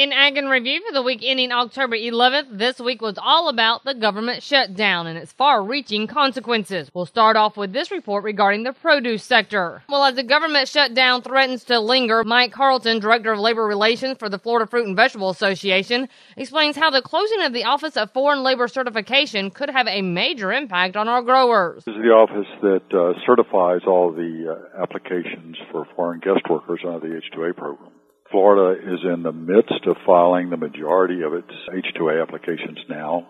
In Ag and Review for the week ending October 11th, this week was all about the government shutdown and its far-reaching consequences. We'll start off with this report regarding the produce sector. Well, as the government shutdown threatens to linger, Mike Carlton, Director of Labor Relations for the Florida Fruit and Vegetable Association, explains how the closing of the Office of Foreign Labor Certification could have a major impact on our growers. This is the office that certifies all the applications for foreign guest workers under the H-2A program. Florida is in the midst of filing the majority of its H-2A applications now,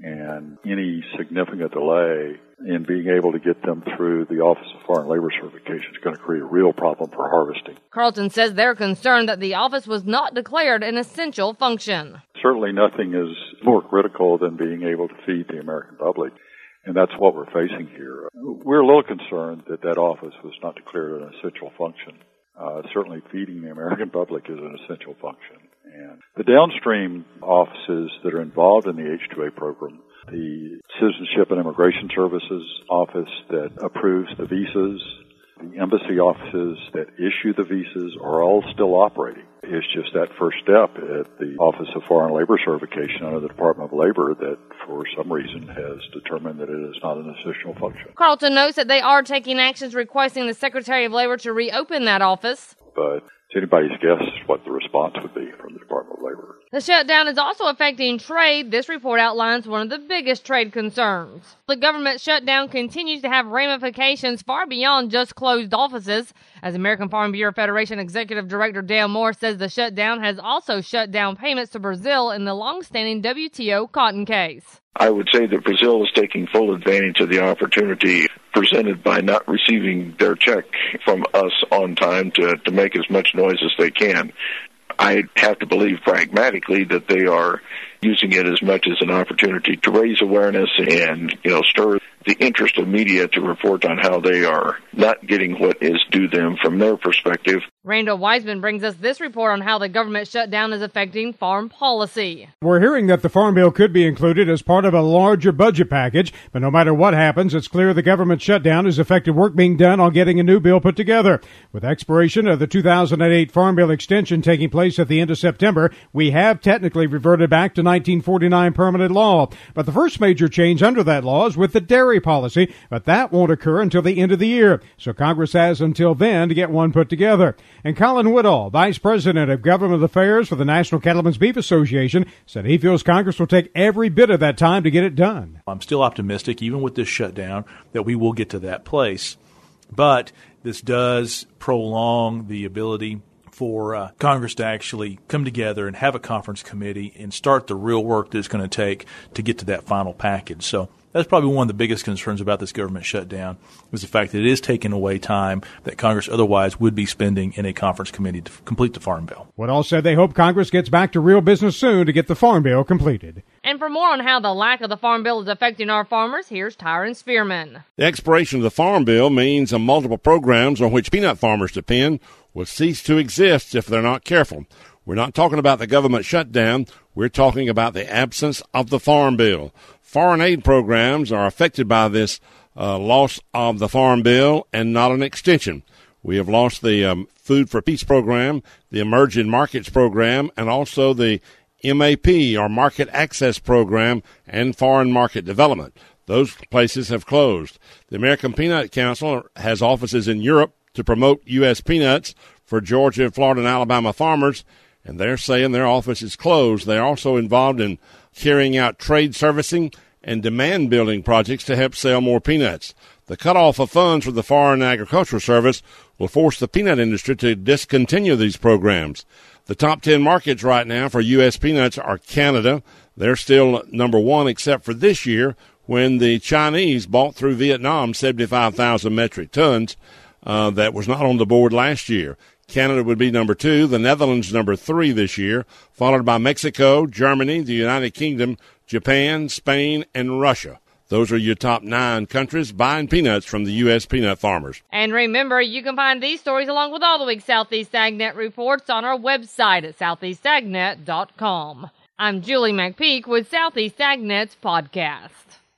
and any significant delay in being able to get them through the Office of Foreign Labor Certification is going to create a real problem for harvesting. Carlton says they're concerned that the office was not declared an essential function. Certainly nothing is more critical than being able to feed the American public, and that's what we're facing here. We're a little concerned that that office was not declared an essential function. Certainly feeding the American public is an essential function. And the downstream offices that are involved in the H-2A program, the Citizenship and Immigration Services office that approves the visas, the embassy offices that issue the visas are all still operating. It's just that first step at the Office of Foreign Labor Certification under the Department of Labor that, for some reason, has determined that it is not an essential function. Carlton notes that they are taking actions requesting the Secretary of Labor to reopen that office. But it's anybody's guess what the response would be from the Department of Labor. The shutdown is also affecting trade. This report outlines one of the biggest trade concerns. The government shutdown continues to have ramifications far beyond just closed offices. As American Farm Bureau Federation Executive Director Dale Moore says, the shutdown has also shut down payments to Brazil in the long-standing WTO cotton case. I would say that Brazil is taking full advantage of the opportunity presented by not receiving their check from us on time to make as much noise as they can. I have to believe pragmatically that they are using it as much as an opportunity to raise awareness and, stir the interest of media to report on how they are not getting what is due them from their perspective. Randall Wiseman brings us this report on how the government shutdown is affecting farm policy. We're hearing that the Farm Bill could be included as part of a larger budget package, but no matter what happens, it's clear the government shutdown has affected work being done on getting a new bill put together. With expiration of the 2008 Farm Bill extension taking place at the end of September, we have technically reverted back to 1949 permanent law. But the first major change under that law is with the dairy policy, but that won't occur until the end of the year, so Congress has until then to get one put together. And Colin Woodall, Vice President of Government Affairs for the National Cattlemen's Beef Association, said he feels Congress will take every bit of that time to get it done. I'm still optimistic, even with this shutdown, that we will get to that place. But this does prolong the ability for Congress to actually come together and have a conference committee and start the real work that it's going to take to get to that final package. So that's probably one of the biggest concerns about this government shutdown was the fact that it is taking away time that Congress otherwise would be spending in a conference committee to complete the Farm Bill. Woodall said they hope Congress gets back to real business soon to get the Farm Bill completed. And for more on how the lack of the Farm Bill is affecting our farmers, here's Tyron Spearman. The expiration of the Farm Bill means multiple programs on which peanut farmers depend will cease to exist if they're not careful. We're not talking about the government shutdown. We're talking about the absence of the Farm Bill. Foreign aid programs are affected by this loss of the Farm Bill and not an extension. We have lost the Food for Peace program, the Emerging Markets program, and also the MAP, or Market Access Program, and Foreign Market Development. Those places have closed. The American Peanut Council has offices in Europe to promote U.S. peanuts for Georgia, Florida, and Alabama farmers, and they're saying their office is closed. They're also involved in carrying out trade servicing and demand-building projects to help sell more peanuts. The cutoff of funds from the Foreign Agricultural Service will force the peanut industry to discontinue these programs. The top 10 markets right now for U.S. peanuts are Canada. They're still number one except for this year when the Chinese bought through Vietnam 75,000 metric tons. That was not on the board last year. Canada would be number 2, the Netherlands number 3 this year, followed by Mexico, Germany, the United Kingdom, Japan, Spain, and Russia. Those are your top 9 countries buying peanuts from the U.S. peanut farmers. And remember, you can find these stories along with all the week's Southeast AgNet reports on our website at southeastagnet.com. I'm Julie McPeak with Southeast AgNet's podcast.